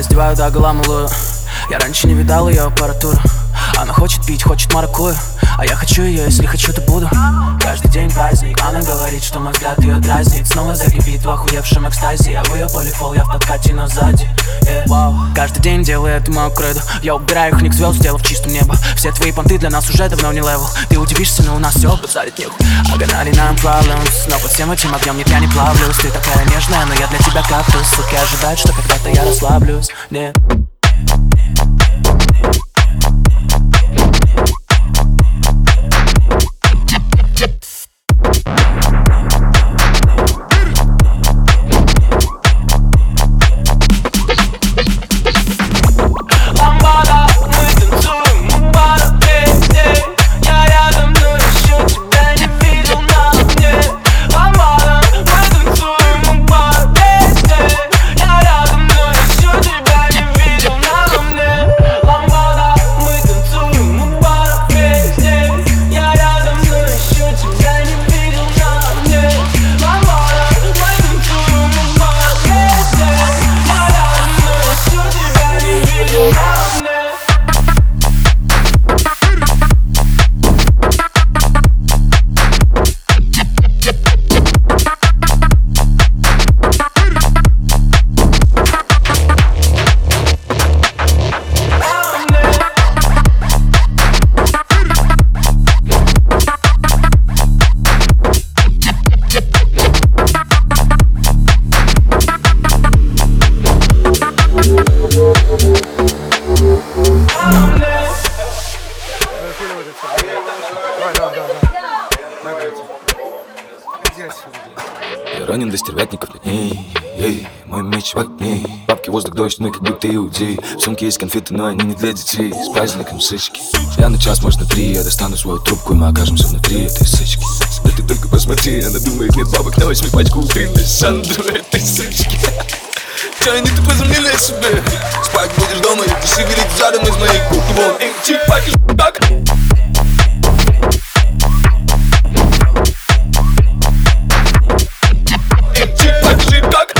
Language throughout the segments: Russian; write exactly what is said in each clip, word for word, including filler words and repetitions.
раздевают оголомлую. Я раньше не видал ее аппаратуру. Она хочет пить, хочет маракую, а я хочу ее, если хочу, то буду. Каждый день праздник, она говорит, что мой взгляд ее дразнит. Снова закипит в охуевшем экстазе, я в ее полифол, я в подкате, но сзади. Yeah. Wow. Каждый день делаю это мою кредо. Я убираю их ник звезд, сделав чистым небо. Все твои понты для нас уже давно не левел. Ты удивишься, но у нас все обзарит неху. I got ninety-nine problems, но под всем этим огнем нет, я не плавлюсь. Ты такая нежная, но я для тебя кактус. Суки ожидают, что когда-то я расслаблюсь. Нет. Я ранен до стервятников летней, ей, мой меч в огне. Бабки, воздух, дождь, мы как будто иудеи. В сумке есть конфеты, но они не для детей. С праздником, сычки. Я на час, может на три, я достану свою трубку, и мы окажемся внутри этой сычки. Да ты только посмотри, она думает, нет бабок, на возьми пачку утренней сандру этой сычки. Тайны ты позумнили о себе. Спать будешь дома, и ты шевелить задом из моей кухни. Вон, эй, чипаки, так. Step like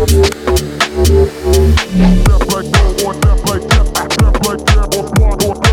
that, step like that, step like that.